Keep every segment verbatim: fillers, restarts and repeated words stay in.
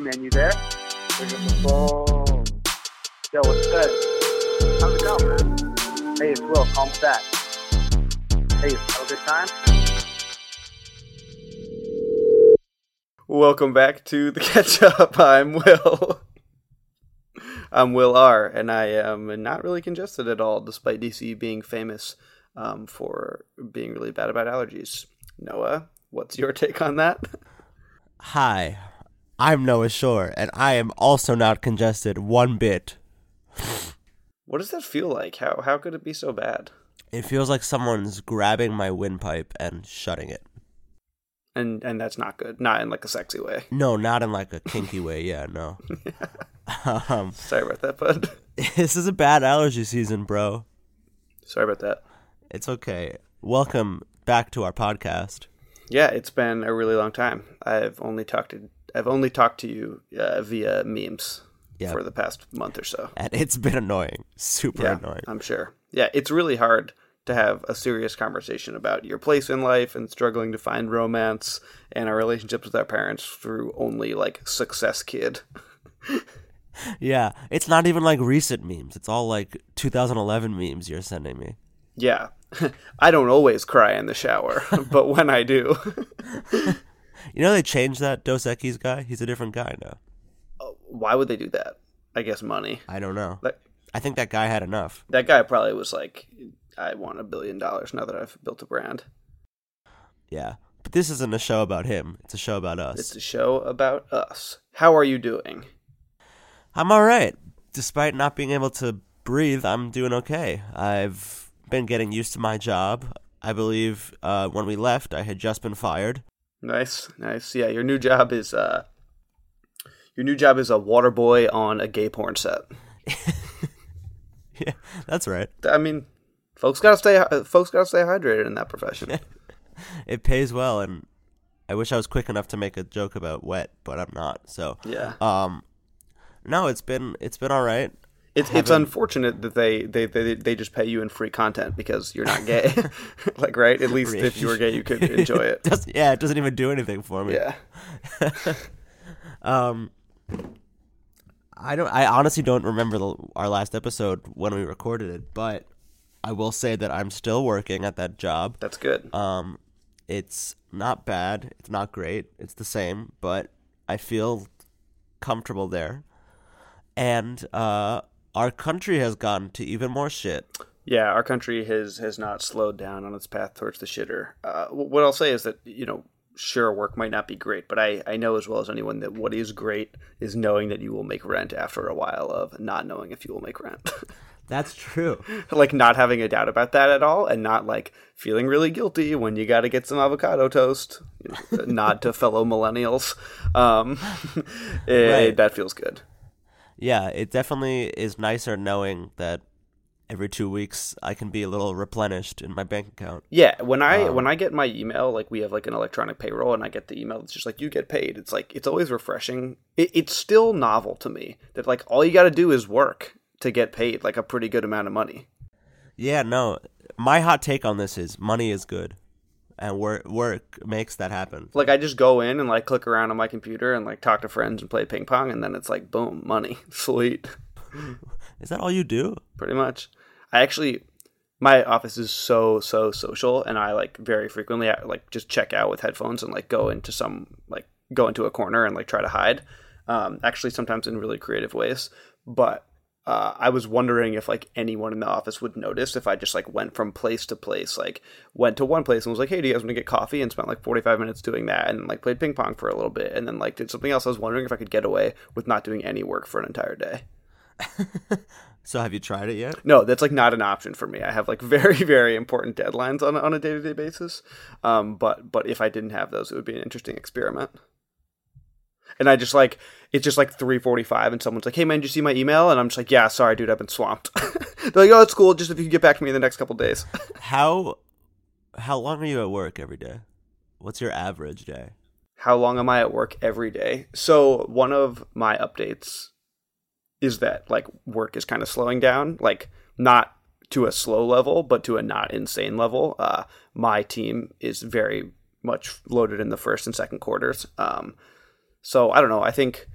Hey man, you there? Pick up the phone. Yo, what's good? How's it going, man? Hey, it's Will. Calm back. Hey, have a good time. Welcome back to The Catch Up. I'm Will. I'm Will R, and I am not really congested at all, despite D C being famous um, for being really bad about allergies. Noah, what's your take on that? Hi, I'm Noah Shore, and I am also not congested one bit. What does that feel like? How how could it be so bad? It feels like someone's grabbing my windpipe and shutting it. And and that's not good. Not in like a sexy way. No, not in like a kinky way. Yeah, no. Yeah. Um, Sorry about that, bud. This is a bad allergy season, bro. Sorry about that. It's okay. Welcome back to our podcast. Yeah, it's been a really long time. I've only talked to I've only talked to you uh, via memes yep. for the past month or so, and it's been annoying, super yeah, annoying. I'm sure. Yeah, it's really hard to have a serious conversation about your place in life and struggling to find romance and our relationships with our parents through only like Success Kid. Yeah, it's not even like recent memes. It's all like two thousand eleven memes you're sending me. Yeah. I don't always cry in the shower, but when I do. You know they changed that Dos Equis guy? He's a different guy now. Why would they do that? I guess money. I don't know. Like, I think that guy had enough. That guy probably was like, I want a billion dollars now that I've built a brand. Yeah. But this isn't a show about him. It's a show about us. It's a show about us. How are you doing? I'm all right. Despite not being able to breathe, I'm doing okay. I've been getting used to my job. I believe uh, when we left, I had just been fired. Nice, nice. Yeah, your new job is uh, your new job is a water boy on a gay porn set. Yeah, that's right. I mean, folks gotta stay folks gotta stay hydrated in that profession. It pays well, and I wish I was quick enough to make a joke about wet, but I'm not. So yeah. Um, no, it's been it's been all right. It's it's unfortunate that they, they, they, they just pay you in free content because you're not gay. Like, right? At least if you were gay, you could enjoy it. it yeah, it doesn't even do anything for me. Yeah. um, I don't. I honestly don't remember the, our last episode when we recorded it, but I will say that I'm still working at that job. That's good. Um, it's not bad. It's not great. It's the same, but I feel comfortable there, and uh. Our country has gotten to even more shit. Yeah, our country has, has not slowed down on its path towards the shitter. Uh, what I'll say is that, you know, sure, work might not be great, but I, I know as well as anyone that what is great is knowing that you will make rent after a while of not knowing if you will make rent. That's true. Like not having a doubt about that at all and not like feeling really guilty when you got to get some avocado toast. Nod to fellow millennials. Um, it, right. That feels good. Yeah, it definitely is nicer knowing that every two weeks I can be a little replenished in my bank account. Yeah, when I um, when I get my email, like we have like an electronic payroll, and I get the email that's just like you get paid. It's like it's always refreshing. It, it's still novel to me that like all you got to do is work to get paid like a pretty good amount of money. Yeah, no, my hot take on this is money is good. And work, work makes that happen. Like, I just go in and, like, click around on my computer and, like, talk to friends and play ping pong. And then it's like, boom, money. Sweet. Is that all you do? Pretty much. I actually, my office is so, so social. And I, like, very frequently, I, like, just check out with headphones and, like, go into some, like, go into a corner and, like, try to hide. Um, actually, sometimes in really creative ways. But Uh, I was wondering if, like, anyone in the office would notice if I just, like, went from place to place, like, went to one place and was like, hey, do you guys want to get coffee? And spent, like, forty-five minutes doing that and, like, played ping pong for a little bit and then, like, did something else. I was wondering if I could get away with not doing any work for an entire day. So have you tried it yet? No, that's, like, not an option for me. I have, like, very, very important deadlines on, on a day-to-day basis. Um, but, but if I didn't have those, it would be an interesting experiment. And I just, like, it's just, like, three forty-five, and someone's like, hey, man, did you see my email? And I'm just like, yeah, sorry, dude, I've been swamped. They're like, oh, it's cool, just if you can get back to me in the next couple of days. How how long are you at work every day? What's your average day? How long am I at work every day? So one of my updates is that, like, work is kind of slowing down. Like, not to a slow level, but to a not insane level. Uh, my team is very much loaded in the first and second quarters. Um So, I don't know. I think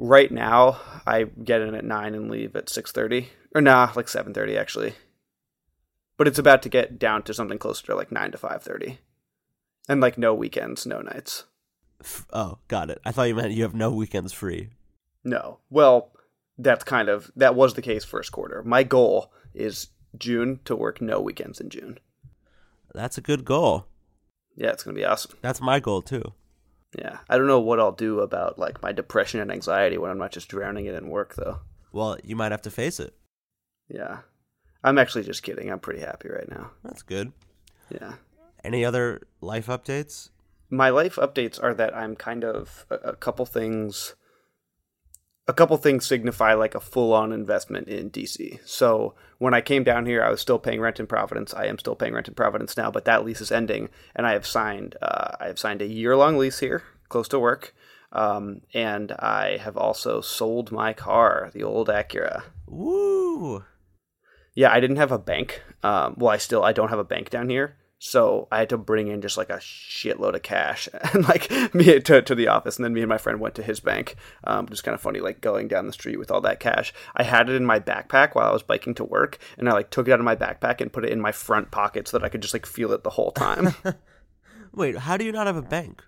right now, I get in at nine and leave at six thirty. Or nah, like seven thirty, actually. But it's about to get down to something closer to like nine to five thirty. And like no weekends, no nights. Oh, got it. I thought you meant you have no weekends free. No. Well, that's kind of, that was the case first quarter. My goal is June to work no weekends in June. That's a good goal. Yeah, it's going to be awesome. That's my goal too. Yeah. I don't know what I'll do about like my depression and anxiety when I'm not just drowning it in work though. Well, you might have to face it. Yeah. I'm actually just kidding. I'm pretty happy right now. That's good. Yeah. Any other life updates? My life updates are that I'm kind of a, a couple things. A couple things signify like a full-on investment in D C. So when I came down here, I was still paying rent in Providence. I am still paying rent in Providence now, but that lease is ending, and I have signed. Uh, I have signed a year-long lease here, close to work, um, and I have also sold my car, the old Acura. Woo! Yeah, I didn't have a bank. Um, well, I still I don't have a bank down here. So I had to bring in just like a shitload of cash and like me to, to the office. And then me and my friend went to his bank. Um, just kind of funny, like going down the street with all that cash. I had it in my backpack while I was biking to work. And I like took it out of my backpack and put it in my front pocket so that I could just like feel it the whole time. Wait, how do you not have a bank?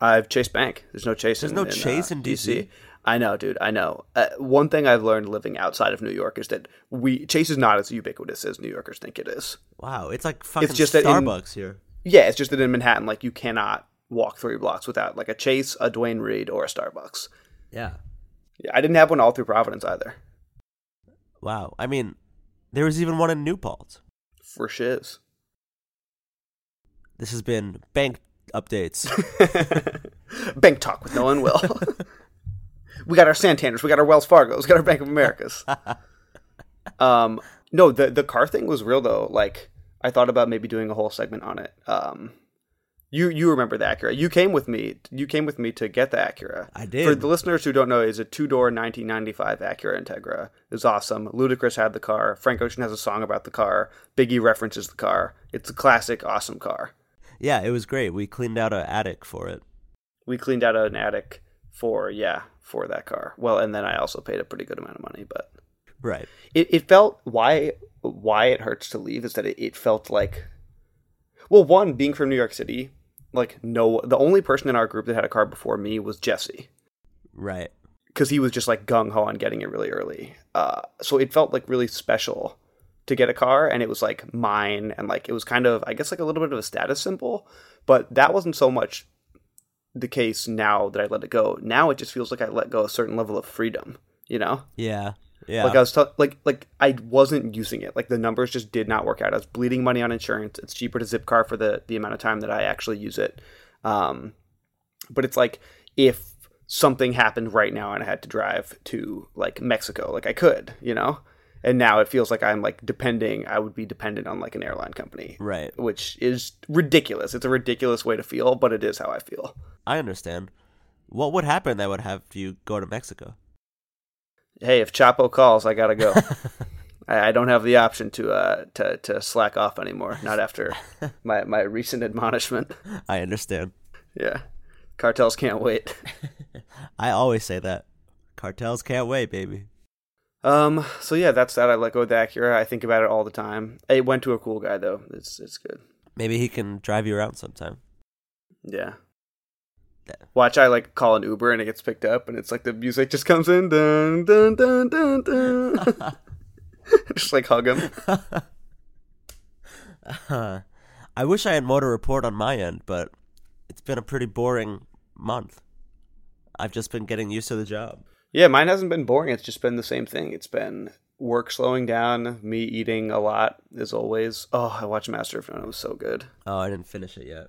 I have Chase Bank. There's no Chase. There's in, no in, Chase uh, in D C. I know, dude. I know. Uh, one thing I've learned living outside of New York is that we Chase is not as ubiquitous as New Yorkers think it is. Wow, it's like fucking it's just Starbucks in, here. Yeah, it's just that in Manhattan, like you cannot walk three blocks without like a Chase, a Duane Reade, or a Starbucks. Yeah. Yeah, I didn't have one all through Providence either. Wow, I mean, there was even one in New Paltz. For shiz. This has been bank updates. Bank talk with Nolan Will. We got our Santanders, we got our Wells Fargo's, we got our Bank of America's. um, no, the the car thing was real though. Like I thought about maybe doing a whole segment on it. Um, you you remember the Acura? You came with me. You came with me to get the Acura. I did. For the listeners who don't know, it's a two door nineteen ninety-five Acura Integra. It was awesome. Ludacris had the car. Frank Ocean has a song about the car. Biggie references the car. It's a classic, awesome car. Yeah, it was great. We cleaned out an attic for it. We cleaned out an attic for yeah. for that car. Well, and then I also paid a pretty good amount of money, but right. It it felt why why it hurts to leave is that it, it felt like, well, one, being from New York City, like no the only person in our group that had a car before me was Jesse. Right. Cuz he was just like gung-ho on getting it really early. Uh so it felt like really special to get a car, and it was like mine, and like it was kind of I guess like a little bit of a status symbol, but that wasn't so much the case now that I let it go. Now it just feels like I let go a certain level of freedom, you know? Yeah. Yeah. Like I was t- like, like I wasn't using it. Like the numbers just did not work out. I was bleeding money on insurance. It's cheaper to zip car for the, the amount of time that I actually use it. Um, but it's like, if something happened right now and I had to drive to like Mexico, like I could, you know? And now it feels like I'm like depending, I would be dependent on like an airline company. Right. Which is ridiculous. It's a ridiculous way to feel, but it is how I feel. I understand. What would happen that would have you go to Mexico? Hey, if Chapo calls, I gotta go. I, I don't have the option to uh to, to slack off anymore. Not after my, my recent admonishment. I understand. Yeah. Cartels can't wait. I always say that. Cartels can't wait, baby. Um, so yeah, that's that. I let go of the Acura. I think about it all the time. It went to a cool guy though. It's it's good. Maybe he can drive you around sometime. Yeah. Watch, I like call an Uber and it gets picked up, and it's like the music just comes in, dun dun dun dun dun. Just like hug him. uh, I wish I had more to report on my end, but it's been a pretty boring month. I've just been getting used to the job. Yeah, mine hasn't been boring. It's just been the same thing. It's been work slowing down, me eating a lot, as always. Oh, I watched Master of None. It was so good. Oh, I didn't finish it yet.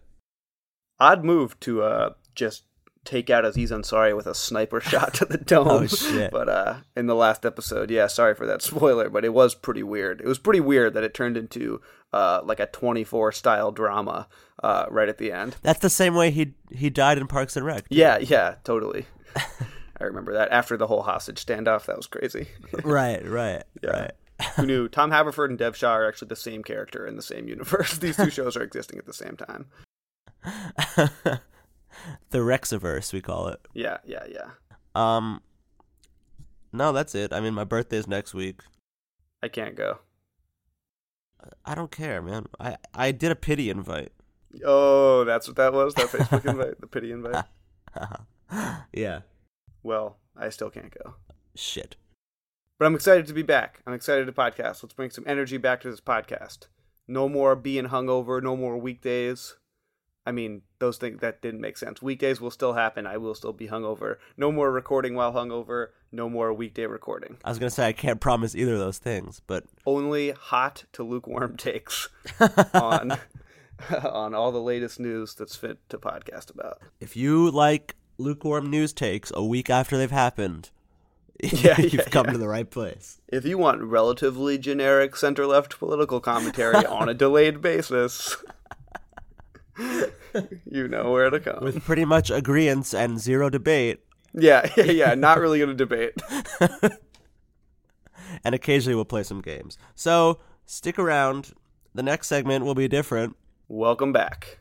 Odd move to uh, just take out Aziz Ansari with a sniper shot to the dome. Oh, shit. But uh, in the last episode, yeah, sorry for that spoiler, but it was pretty weird. It was pretty weird that it turned into uh, like a twenty-four-style drama uh, right at the end. That's the same way he he died in Parks and Rec. Dude. Yeah, yeah, totally. I remember that after the whole hostage standoff. That was crazy. Right, right, yeah. Right. Who knew? Tom Haverford and Dev Shah are actually the same character in the same universe. These two shows are existing at the same time. The Rexiverse, we call it. Yeah, yeah, yeah. Um, No, that's it. I mean, my birthday's next week. I can't go. I don't care, man. I, I did a pity invite. Oh, that's what that was? That Facebook invite? The pity invite? Yeah. Well, I still can't go. Shit. But I'm excited to be back. I'm excited to podcast. Let's bring some energy back to this podcast. No more being hungover. No more weekdays. I mean, those things, that didn't make sense. Weekdays will still happen. I will still be hungover. No more recording while hungover. No more weekday recording. I was going to say, I can't promise either of those things, but... Only hot to lukewarm takes on on all the latest news that's fit to podcast about. If you like lukewarm news takes a week after they've happened, yeah, you've yeah, come yeah. to the right place. If you want relatively generic center-left political commentary on a delayed basis... You know where to come. With pretty much agreeance and zero debate. Yeah, yeah, yeah. Not really going to debate. And occasionally we'll play some games. So stick around. The next segment will be different. Welcome back.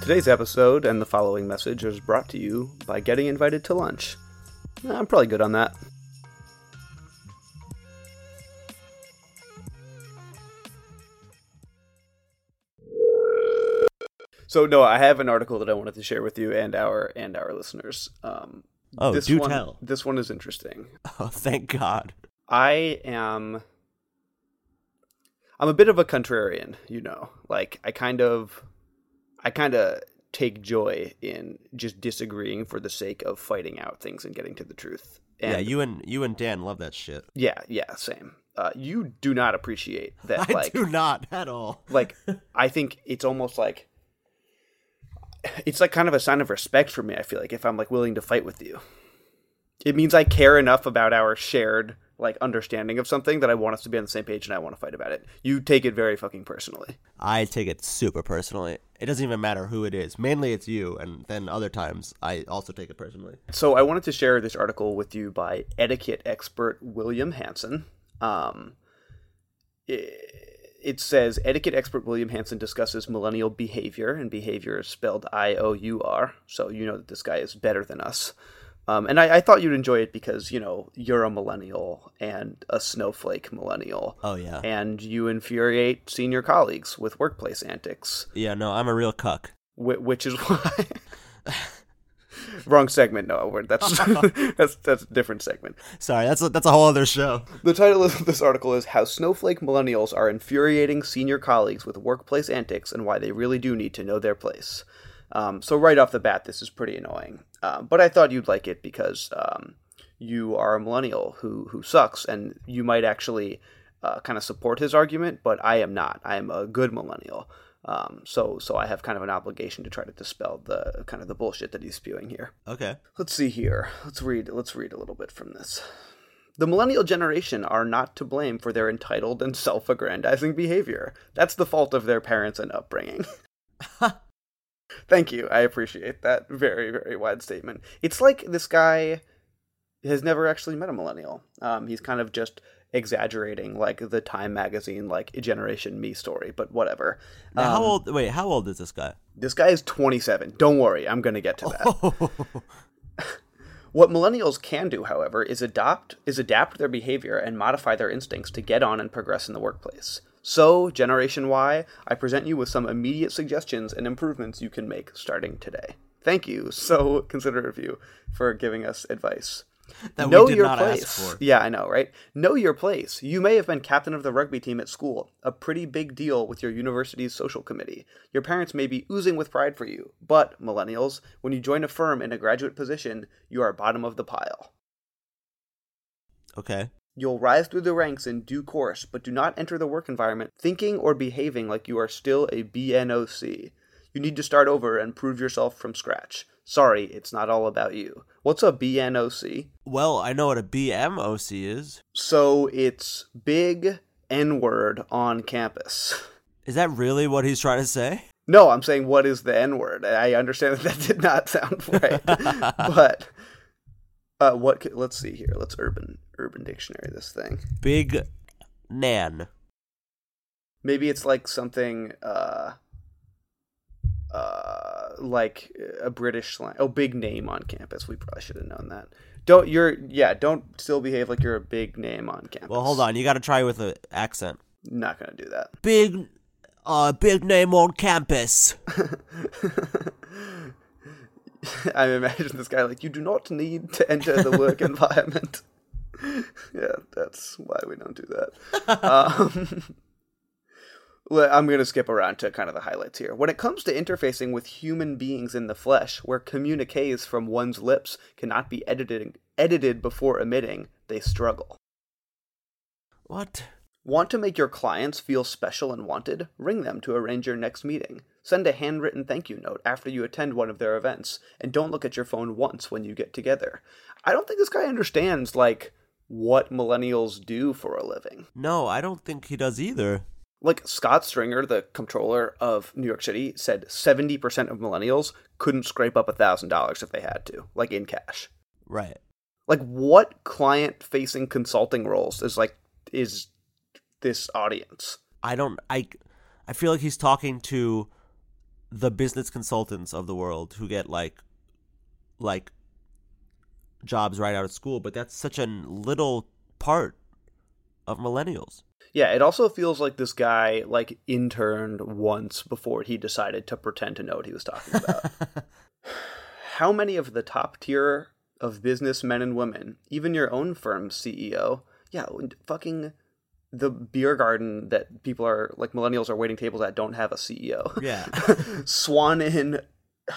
Today's episode and the following message is brought to you by getting invited to lunch. I'm probably good on that. So, no, I have an article that I wanted to share with you and our and our listeners. Um, oh, this do one, tell. This one is interesting. Oh, thank God. I am... I'm a bit of a contrarian, you know. Like, I kind of... I kind of take joy in just disagreeing for the sake of fighting out things and getting to the truth. And, yeah, you and you and Dan love that shit. Yeah, yeah, same. Uh, you do not appreciate that. I like, do not at all. Like, I think it's almost like... It's like kind of a sign of respect for me, I feel like, if I'm like willing to fight with you. It means I care enough about our shared like understanding of something that I want us to be on the same page and I want to fight about it. You take it very fucking personally. I take it super personally. It doesn't even matter who it is. Mainly it's you, and then other times I also take it personally. So I wanted to share this article with you by etiquette expert William Hansen. Um, it... It says, etiquette expert William Hansen discusses millennial behavior, and behavior is spelled I O U R, so you know that this guy is better than us. Um, and I, I thought you'd enjoy it because, you know, you're a millennial and a snowflake millennial. Oh, yeah. And you infuriate senior colleagues with workplace antics. Yeah, no, I'm a real cuck. Wh- which is why... Wrong segment. No, that's that's that's a different segment. Sorry, that's a, that's a whole other show. The title of this article is "How Snowflake Millennials Are Infuriating Senior Colleagues with Workplace Antics and Why They Really Do Need to Know Their Place." Um, so right off the bat, this is pretty annoying. Uh, but I thought you'd like it because um, you are a millennial who who sucks, and you might actually uh, kind of support his argument. But I am not. I am a good millennial. Um, so, so I have kind of an obligation to try to dispel the kind of the bullshit that he's spewing here. Okay. Let's see here. Let's read, let's read a little bit from this. The millennial generation are not to blame for their entitled and self-aggrandizing behavior. That's the fault of their parents and upbringing. Thank you. I appreciate that very, very wide statement. It's like this guy has never actually met a millennial. Um, he's kind of just... exaggerating like the Time Magazine like Generation Me story, but whatever. Now, um, how old wait how old is this guy? This guy is twenty-seven. Don't worry, I'm gonna get to that. Oh. What millennials can do, however, is adopt is adapt their behavior and modify their instincts to get on and progress in the workplace. So, Generation Y, I present you with some immediate suggestions and improvements you can make starting today. Thank you, so considerate of you for giving us advice that know we did your not place. Ask for. Yeah, I know, right? Know your place. You may have been captain of the rugby team at school, a pretty big deal with your university's social committee. Your parents may be oozing with pride for you, but, millennials, when you join a firm in a graduate position, you are bottom of the pile. Okay. You'll rise through the ranks in due course, but do not enter the work environment thinking or behaving like you are still a B N O C. You need to start over and prove yourself from scratch. Sorry, it's not all about you. What's a B N O C? Well, I know what a B M O C is. So it's big N-word on campus. Is that really what he's trying to say? No, I'm saying what is the N-word? I understand that that did not sound right. But uh, what? Could, let's see here. Let's Urban Urban Dictionary this thing. Big Nan. Maybe it's like something... Uh, uh, like a British slang. Oh, big name on campus. We probably should have known that. Don't you're yeah. Don't still behave like you're a big name on campus. Well, hold on. You got to try with an accent. Not gonna do that. Big, uh, big name on campus. I imagine this guy like, you do not need to enter the work environment. Yeah, that's why we don't do that. Um, well, I'm going to skip around to kind of the highlights here. When it comes to interfacing with human beings in the flesh, where communiques from one's lips cannot be edited edited before emitting, they struggle. What? Want to make your clients feel special and wanted? Ring them to arrange your next meeting. Send a handwritten thank you note after you attend one of their events, and don't look at your phone once when you get together. I don't think this guy understands, like, what millennials do for a living. No, I don't think he does either. Like, Scott Stringer, the comptroller of New York City, said seventy percent of millennials couldn't scrape up one thousand dollars if they had to, like, in cash. Right. Like, what client-facing consulting roles is, like, is... this audience? I don't I I feel like he's talking to the business consultants of the world who get like like jobs right out of school, but that's such a little part of millennials. Yeah, it also feels like this guy like interned once before he decided to pretend to know what he was talking about. How many of the top tier of business men and women, even your own firm's C E O, yeah, fucking the beer garden that people are like millennials are waiting tables at don't have a C E O. Yeah. Swan in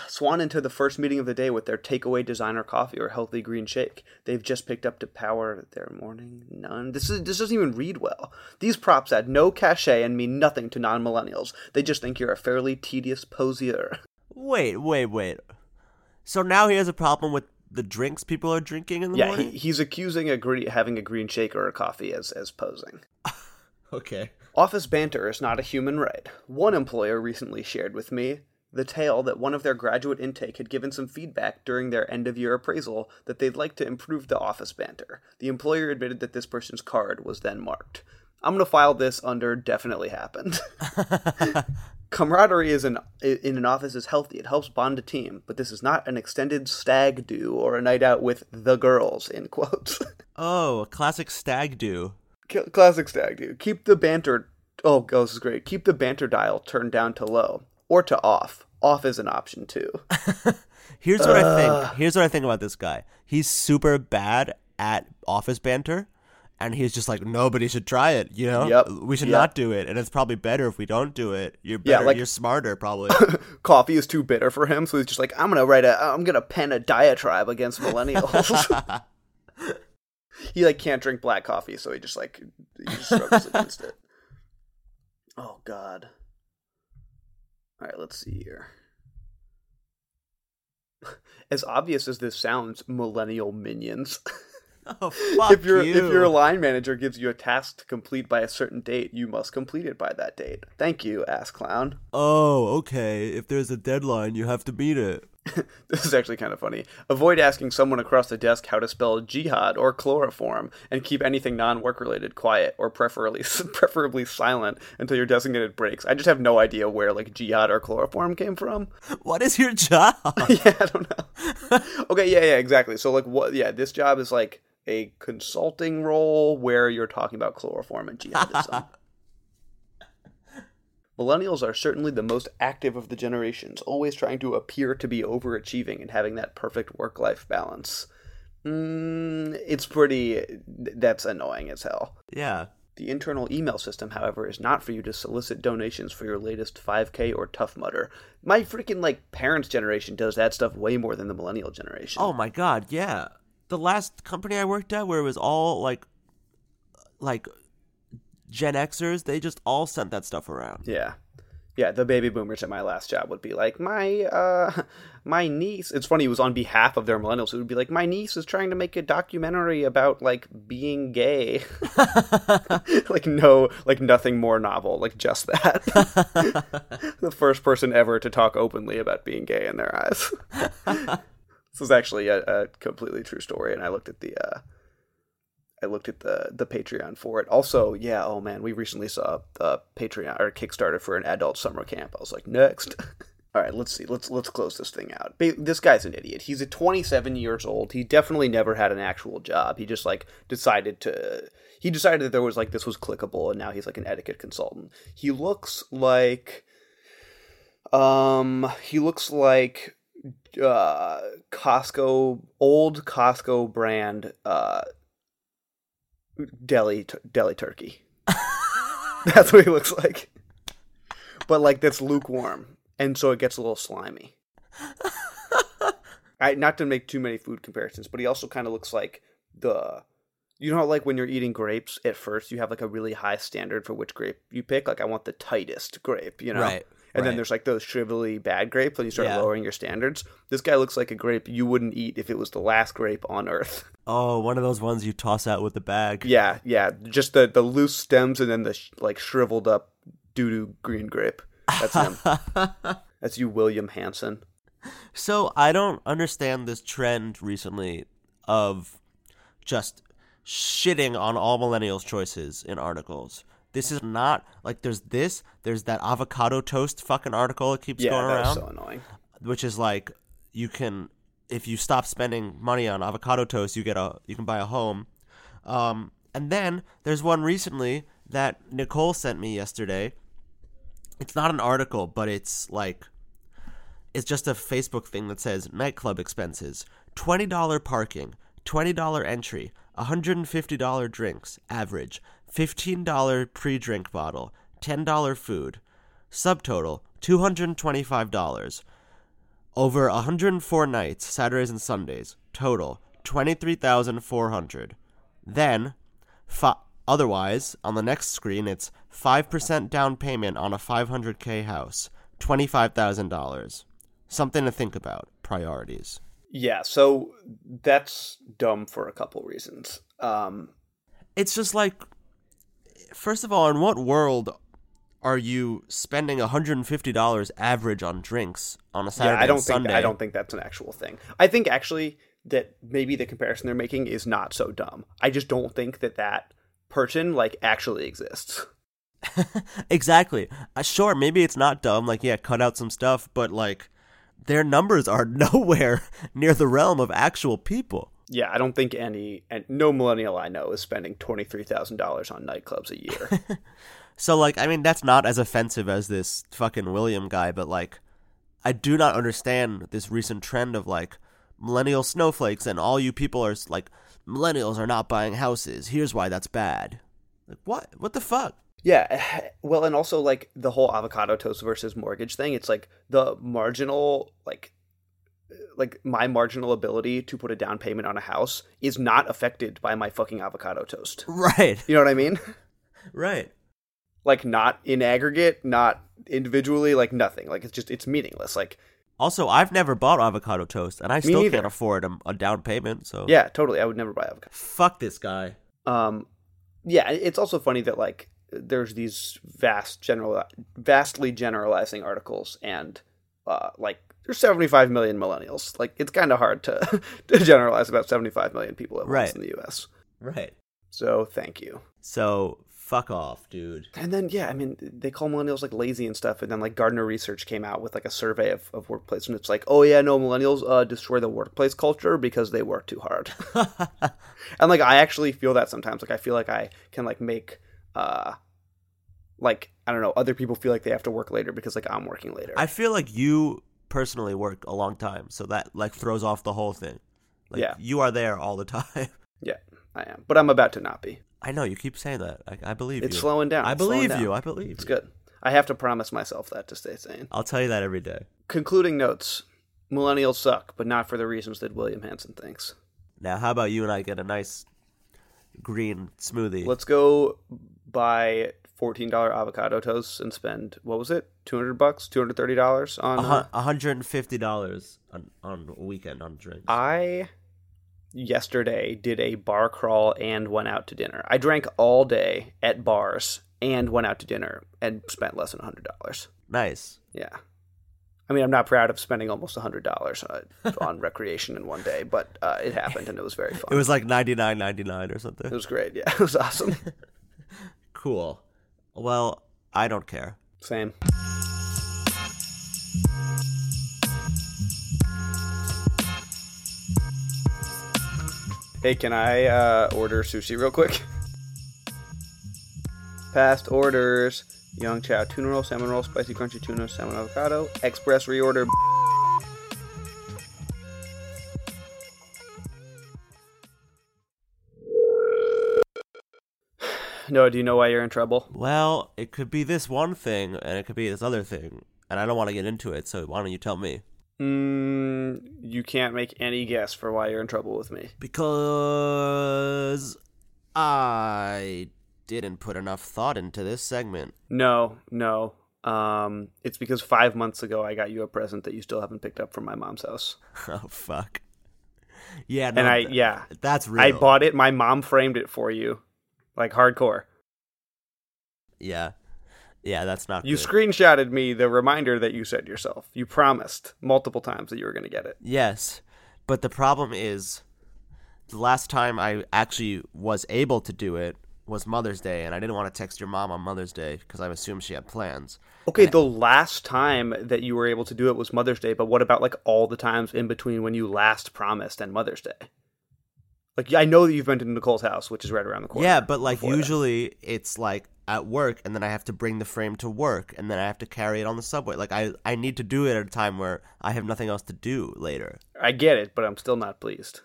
swan into the first meeting of the day with their takeaway designer coffee or healthy green shake. They've just picked up to power their morning none. This is this doesn't even read well. These props add no cachet and mean nothing to non-millennials. They just think you're a fairly tedious poseur. Wait, wait, wait. So now he has a problem with the drinks people are drinking in the yeah, morning? Yeah, he, he's accusing a green, having a green shake or a coffee as, as posing. Okay. Office banter is not a human right. One employer recently shared with me the tale that one of their graduate intake had given some feedback during their end-of-year appraisal that they'd like to improve the office banter. The employer admitted that this person's card was then marked. I'm going to file this under definitely happened. Camaraderie is an, in an office is healthy. It helps bond a team, but this is not an extended stag do or a night out with the girls, in quotes. Oh, a classic stag do. Classic stag do. Keep the banter... Oh, this is great. Keep the banter dial turned down to low or to off. Off is an option, too. Here's what uh... I think. Here's what I think about this guy. He's super bad at office banter. And he's just like, nobody should try it, you know? Yep. We should yep. not do it. And it's probably better if we don't do it. You're better. Yeah, like, you're smarter, probably. Coffee is too bitter for him. So he's just like, I'm going to write a, I'm going to pen a diatribe against millennials. He like can't drink black coffee. So he just like, he just struggles against it. Oh, God. All right, let's see here. As obvious as this sounds, millennial minions. Oh, fuck if your you. If your line manager gives you a task to complete by a certain date, you must complete it by that date. Thank you, ass clown. Oh, okay. If there's a deadline, you have to beat it. This is actually kind of funny. Avoid asking someone across the desk how to spell jihad or chloroform, and keep anything non-work related quiet or preferably preferably silent until your designated breaks. I just have no idea where like jihad or chloroform came from. What is your job? Yeah, I don't know. Okay, yeah, yeah, exactly. So like, what? Yeah, this job is like a consulting role where you're talking about chloroform and jihadism. Millennials are certainly the most active of the generations, always trying to appear to be overachieving and having that perfect work-life balance. Mm, it's pretty... That's annoying as hell. Yeah. The internal email system, however, is not for you to solicit donations for your latest five K or Tough Mudder. My freaking, like, parents' generation does that stuff way more than the millennial generation. Oh, my God, yeah. The last company I worked at where it was all, like, like... Gen Xers, they just all sent that stuff around. Yeah. Yeah, the baby boomers at my last job would be like, my uh, my niece... It's funny, it was on behalf of their millennials. It would be like, my niece is trying to make a documentary about, like, being gay. Like, no, like, nothing more novel. Like, just that. The first person ever to talk openly about being gay in their eyes. This was actually a, a completely true story, and I looked at the... Uh, I looked at the the Patreon for it. Also, yeah, oh man, we recently saw a Patreon or Kickstarter for an adult summer camp. I was like, next. All right, let's see. Let's let's close this thing out. This guy's an idiot. He's at twenty-seven years old. He definitely never had an actual job. He just like decided to. He decided that there was like this was clickable, and now he's like an etiquette consultant. He looks like, um, he looks like uh, Costco old Costco brand uh, deli deli turkey. That's what he looks like, but like that's lukewarm. And so it gets a little slimy. I, not to make too many food comparisons, but he also kind of looks like the... You know how, like, when you're eating grapes, at first you have, like, a really high standard for which grape you pick? Like, I want the tightest grape, you know? Right. And right. Then there's, like, those shrivelly bad grapes, and you start yeah. lowering your standards. This guy looks like a grape you wouldn't eat if it was the last grape on Earth. Oh, one of those ones you toss out with the bag. Yeah, yeah. Just the, the loose stems and then the, sh- like, shriveled up doo-doo green grape. That's him. That's you, William Hansen. So I don't understand this trend recently of just shitting on all millennials' choices in articles. This is not like there's this, there's that avocado toast fucking article that keeps yeah, going around. Yeah, that's so annoying. Which is like you can, if you stop spending money on avocado toast, you get a you can buy a home. Um, and then there's one recently that Nicole sent me yesterday. It's not an article, but it's like – it's just a Facebook thing that says nightclub expenses, twenty dollars parking, twenty dollars entry, one hundred fifty dollars drinks, average, fifteen dollars pre-drink bottle, ten dollars food, subtotal, two hundred twenty-five dollars, over one hundred four nights, Saturdays and Sundays, total, twenty-three thousand four hundred dollars. Then fi- otherwise, on the next screen, it's five percent down payment on a five hundred thousand dollars house, twenty-five thousand dollars. Something to think about. Priorities. Yeah, so that's dumb for a couple reasons. Um, it's just like, first of all, in what world are you spending one hundred fifty dollars average on drinks on a Saturday yeah, I don't and think, Sunday? I don't think that's an actual thing. I think actually that maybe the comparison they're making is not so dumb. I just don't think that that... person like actually exists. Exactly. Uh, sure, maybe it's not dumb, like yeah, cut out some stuff, but like their numbers are nowhere near the realm of actual people. Yeah, I don't think any and no millennial I know is spending twenty-three thousand dollars on nightclubs a year. So like I mean that's not as offensive as this fucking William guy, but like I do not understand this recent trend of like millennial snowflakes and all you people are like millennials are not buying houses. Here's why that's bad. Like what? What the fuck? Yeah. Well, and also like the whole avocado toast versus mortgage thing. It's like the marginal, like, like my marginal ability to put a down payment on a house is not affected by my fucking avocado toast. Right. You know what I mean? Right. Like not in aggregate, not individually, like nothing. Like it's just, it's meaningless. Like, also, I've never bought avocado toast, and I Me still neither. can't afford a, a down payment. So yeah, totally. I would never buy avocado. Fuck this guy. Um, yeah, it's also funny that like there's these vast general, vastly generalizing articles, and uh, like there's seventy-five million millennials. Like it's kind of hard to, to generalize about seventy-five million people at once right. in the U S. Right. So thank you. So. Fuck off, dude. And then, yeah, I mean, they call millennials, like, lazy and stuff. And then, like, Gardner Research came out with, like, a survey of, of workplace. And it's like, oh, yeah, no, millennials uh, destroy the workplace culture because they work too hard. And, like, I actually feel that sometimes. Like, I feel like I can, like, make, uh, like, I don't know, other people feel like they have to work later because, like, I'm working later. I feel like you personally work a long time. So that, like, throws off the whole thing. Like, yeah. You are there all the time. Yeah, I am. But I'm about to not be. I know, you keep saying that. I, I believe it's you. It's slowing down. I it's believe down. you. I believe It's you. good. I have to promise myself that to stay sane. I'll tell you that every day. Concluding notes. Millennials suck, but not for the reasons that William Hansen thinks. Now, how about you and I get a nice green smoothie? Let's go buy fourteen dollars avocado toast and spend, what was it, two hundred bucks, two hundred thirty dollars on... Uh, one hundred fifty dollars on, on a weekend on drinks. I... yesterday did a bar crawl and went out to dinner. I drank all day at bars and went out to dinner and spent less than one hundred dollars. Nice. Yeah. I mean, I'm not proud of spending almost one hundred dollars uh, on recreation in one day, but uh, it happened and it was very fun. It was like ninety-nine ninety-nine or something. It was great. Yeah, it was awesome. Cool. Well, I don't care. Same. Hey, can I uh, order sushi real quick? Past orders. Young chow tuna roll, salmon roll, spicy crunchy tuna, salmon avocado. Express reorder. No, do you know why you're in trouble? Well, it could be this one thing, and it could be this other thing, and I don't want to get into it, so why don't you tell me? Mm, you can't make any guess for why you're in trouble with me. Because I didn't put enough thought into this segment. No, no. Um, it's because five months ago I got you a present that you still haven't picked up from my mom's house. Oh, fuck. Yeah, no, and I, th- yeah. That's real. I bought it. My mom framed it for you. Like, hardcore. Yeah. Yeah, that's not good. You screenshotted me the reminder that you said yourself. You promised multiple times that you were going to get it. Yes. But the problem is, the last time I actually was able to do it was Mother's Day, and I didn't want to text your mom on Mother's Day because I assumed she had plans. Okay, and the I- last time that you were able to do it was Mother's Day, but what about, like, all the times in between when you last promised and Mother's Day? Like, I know that you've been to Nicole's house, which is right around the corner. Yeah, but, like, usually that. It's, like, at work, and then I have to bring the frame to work, and then I have to carry it on the subway. Like, I, I need to do it at a time where I have nothing else to do later. I get it, but I'm still not pleased.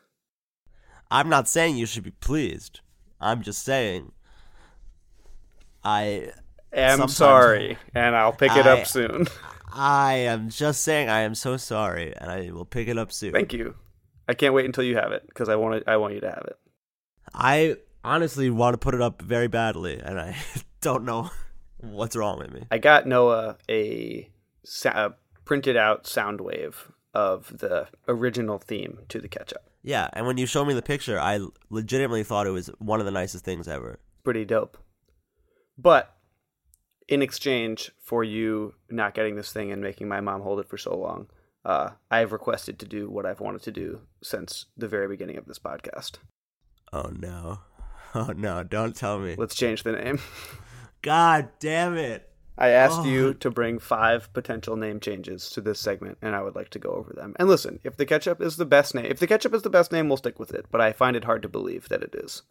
I'm not saying you should be pleased. I'm just saying I am sorry, and I'll pick it I, up soon. I am just saying I am so sorry, and I will pick it up soon. Thank you. I can't wait until you have it because I want it, I want you to have it. I honestly want to put it up very badly, and I don't know what's wrong with me. I got Noah a, a printed out sound wave of the original theme to the catch-up. Yeah, and when you showed me the picture, I legitimately thought it was one of the nicest things ever. Pretty dope. But in exchange for you not getting this thing and making my mom hold it for so long, Uh, I have requested to do what I've wanted to do since the very beginning of this podcast. Oh, no. Oh, no. Don't tell me. Let's change the name. God damn it. I asked oh. you to bring five potential name changes to this segment, and I would like to go over them. And listen, if the ketchup is the best name, if the ketchup is the best name, we'll stick with it. But I find it hard to believe that it is.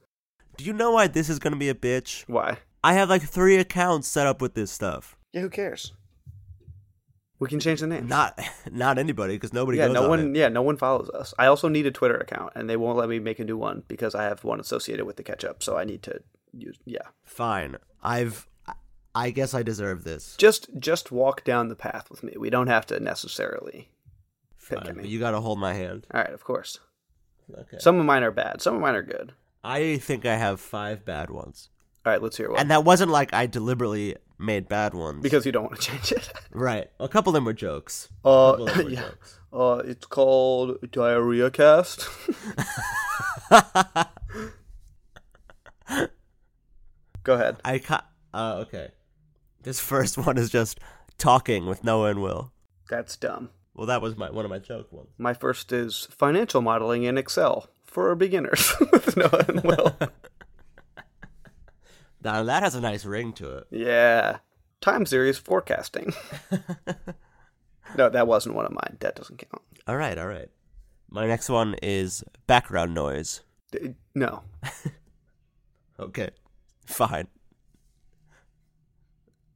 Do you know why this is going to be a bitch? Why? I have like three accounts set up with this stuff. Yeah, who cares? We can change the name. Not not anybody, because nobody yeah, goes no on one, it. Yeah, no one follows us. I also need a Twitter account, and they won't let me make a new one because I have one associated with the ketchup, so I need to use, yeah. Fine. I've, I guess I deserve this. Just just walk down the path with me. We don't have to necessarily Fine, pick any. But you got to hold my hand. All right, of course. Okay. Some of mine are bad. Some of mine are good. I think I have five bad ones. All right, let's hear one. And that wasn't like I deliberately made bad ones. Because you don't want to change it. Right. A couple of them were jokes. Uh, were yeah. jokes. Uh, it's called Diarrhea Cast. Go ahead. I ca- uh, okay. This first one is just talking with Noah and Will. That's dumb. Well, that was my one of my joke ones. My first is financial modeling in Excel for beginners with Noah and Will. Now, that has a nice ring to it. Yeah. Time series forecasting. No, that wasn't one of mine. That doesn't count. All right, all right. My next one is background noise. D- no. Okay. Fine.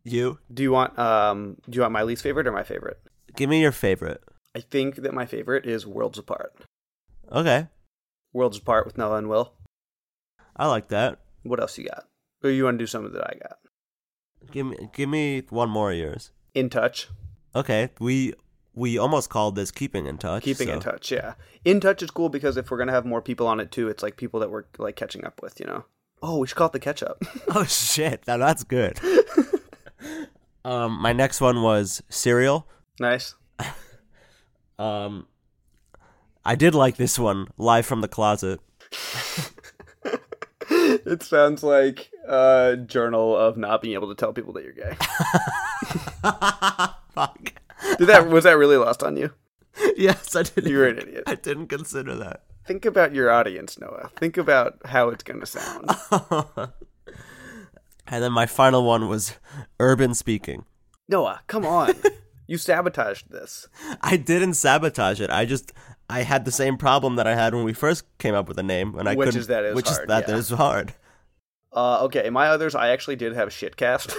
You? Do you want um? Do you want my least favorite or my favorite? Give me your favorite. I think that my favorite is Worlds Apart. Okay. Worlds Apart with Noah and Will. I like that. What else you got? Or you want to do something that I got? Give me, give me one more of yours. In Touch. Okay, we we almost called this Keeping in Touch. Keeping so. in Touch, yeah. In Touch is cool because if we're gonna have more people on it too, it's like people that we're like catching up with, you know. Oh, we should call it the catch up. Oh shit! Now that's good. um, my next one was Serial. Nice. um, I did like this one, Live from the Closet. It sounds like a journal of not being able to tell people that you're gay. Fuck. Did that, was that really lost on you? Yes, I didn't. You were an idiot. I didn't consider that. Think about your audience, Noah. Think about how it's going to sound. And then my final one was urban speaking. Noah, come on. You sabotaged this. I didn't sabotage it. I just, I had the same problem that I had when we first came up with a name, and I which couldn't. Is that is which hard, is that yeah. is hard. Uh, okay, in my others, I actually did have shitcast,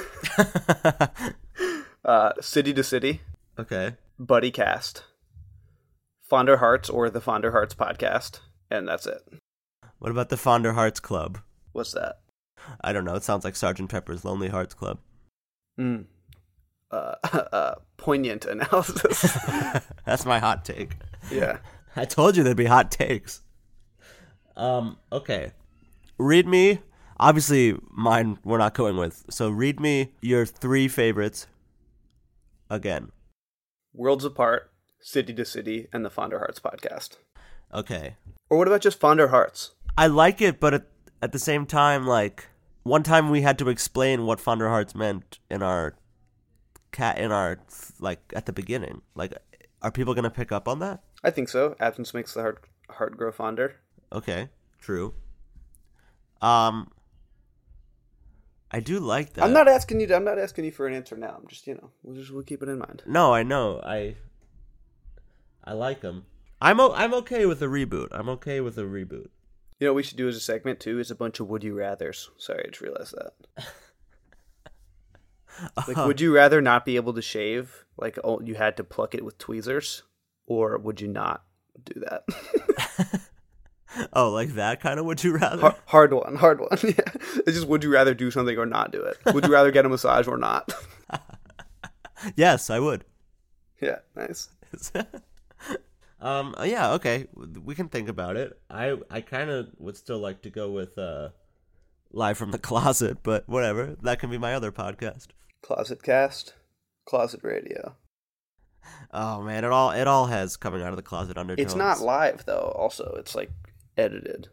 uh, city to city, okay, buddy cast, Fonder Hearts or the Fonder Hearts podcast, and that's it. What about the Fonder Hearts Club? What's that? I don't know. It sounds like Sergeant Pepper's Lonely Hearts Club. Mm. Uh, uh, poignant analysis. That's my hot take. Yeah. I told you there'd be hot takes. Um. Okay. Read me. Obviously, mine we're not going with. So read me your three favorites again. Worlds Apart, City to City, and the Fonder Hearts podcast. Okay. Or what about just Fonder Hearts? I like it, but at, at the same time, like, one time we had to explain what Fonder Hearts meant in our cat in our like at the beginning. Like, are people going to pick up on that? I think so. Absence makes the heart heart grow fonder. Okay, true. Um, I do like that. I'm not asking you. To, I'm not asking you for an answer now. I'm just, you know, we'll just we'll keep it in mind. No, I know. I I like them. I'm o- I'm okay with a reboot. I'm okay with a reboot. You know what we should do as a segment, too, is a bunch of Would You Rathers. Sorry, I just realized that. Like, uh-huh. Would you rather not be able to shave? Like, oh, you had to pluck it with tweezers? Or would you not do that? Oh, like that kind of Would You Rather? Hard, hard one, hard one. Yeah. It's just would you rather do something or not do it? Would you rather get a massage or not? Yes, I would. Yeah, nice. Um. Yeah. Okay. We can think about it. I. I kind of would still like to go with uh, Live from the Closet, but whatever. That can be my other podcast. Closet Cast, Closet Radio. Oh man, it all it all has coming out of the closet undertones. It's not live though. Also, it's like edited.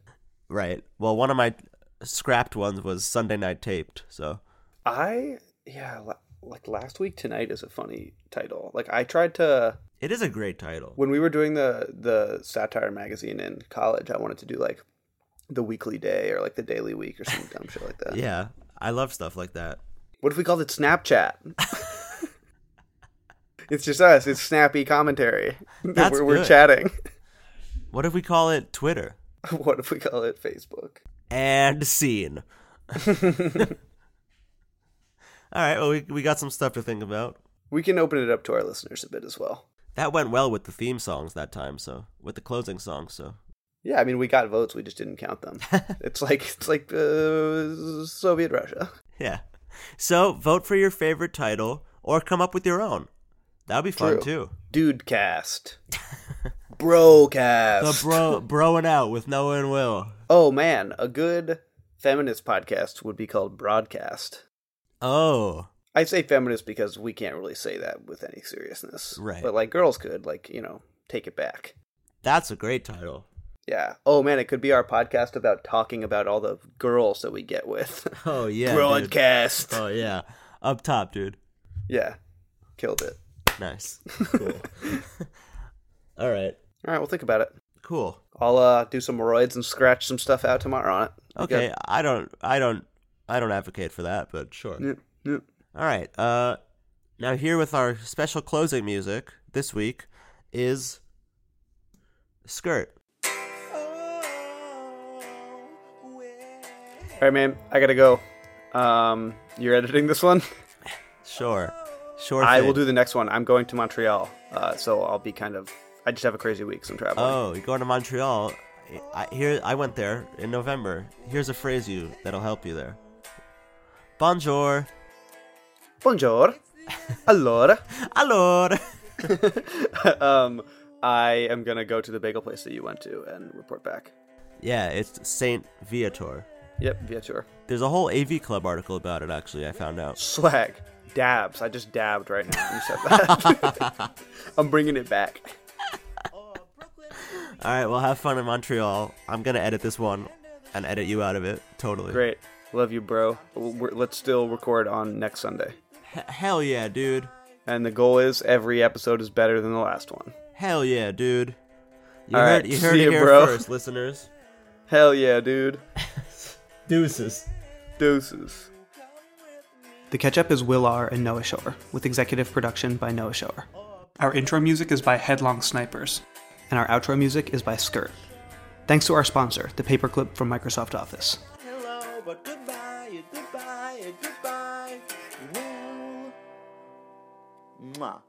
Right. Well, one of my scrapped ones was Sunday Night Taped. So. I yeah like Last Week Tonight is a funny title. Like I tried to. It is a great title. When we were doing the, the satire magazine in college, I wanted to do like the Weekly Day or like the Daily Week or some dumb shit like that. Yeah, I love stuff like that. What if we called it Snapchat? It's just us. It's snappy commentary. That's we're, we're chatting. What if we call it Twitter? What if we call it Facebook? And scene. All right, well, we, we got some stuff to think about. We can open it up to our listeners a bit as well. That went well with the theme songs that time, so with the closing songs, so. Yeah, I mean, we got votes, we just didn't count them. It's like it's like uh, Soviet Russia. Yeah. So vote for your favorite title or come up with your own. That would be fun, True. Too. Dude cast. Bro cast. The bro, broing out with Noah and Will. Oh, man, a good feminist podcast would be called Broadcast. Oh, I say feminist because we can't really say that with any seriousness. Right. But, like, girls could, like, you know, take it back. That's a great title. Yeah. Oh, man, it could be our podcast about talking about all the girls that we get with. Oh, yeah. Broadcast. Dude. Oh, yeah. Up top, dude. Yeah. Killed it. Nice. Cool. All right. All right, we'll think about it. Cool. I'll uh, do some roids and scratch some stuff out tomorrow on it. You okay. Good? I don't, I don't, I don't advocate for that, but sure. Yeah. Yeah. All right, uh, now here with our special closing music this week is Skirt. All right, man, I gotta go. Um, you're editing this one? Sure. Sure. I will do the next one. I'm going to Montreal, uh, so I'll be kind of, I just have a crazy week, so I'm traveling. Oh, you're going to Montreal. I, here, I went there in November. Here's a phrase you that'll help you there. Bonjour. Bonjour. Allora. Allora. um, I am going to go to the bagel place that you went to and report back. Yeah, it's Saint Viator. Yep, Viator. There's a whole A V Club article about it, actually, I found out. Swag. Dabs. I just dabbed right now. You said that. I'm bringing it back. All right, well, have fun in Montreal. I'm going to edit this one and edit you out of it. Totally. Great. Love you, bro. We're, let's still record on next Sunday. Hell yeah, dude. And the goal is every episode is better than the last one. Hell yeah, dude. You All heard, right, you heard see it you, here bro. First, listeners. Hell yeah, dude. Deuces. Deuces. The Catch-Up is Will R. and Noah Shore, with executive production by Noah Shore. Our intro music is by Headlong Snipers. and our outro music is by Skirt. Thanks to our sponsor, the paperclip from Microsoft Office. Hello, but goodbye, goodbye, goodbye. Mwah.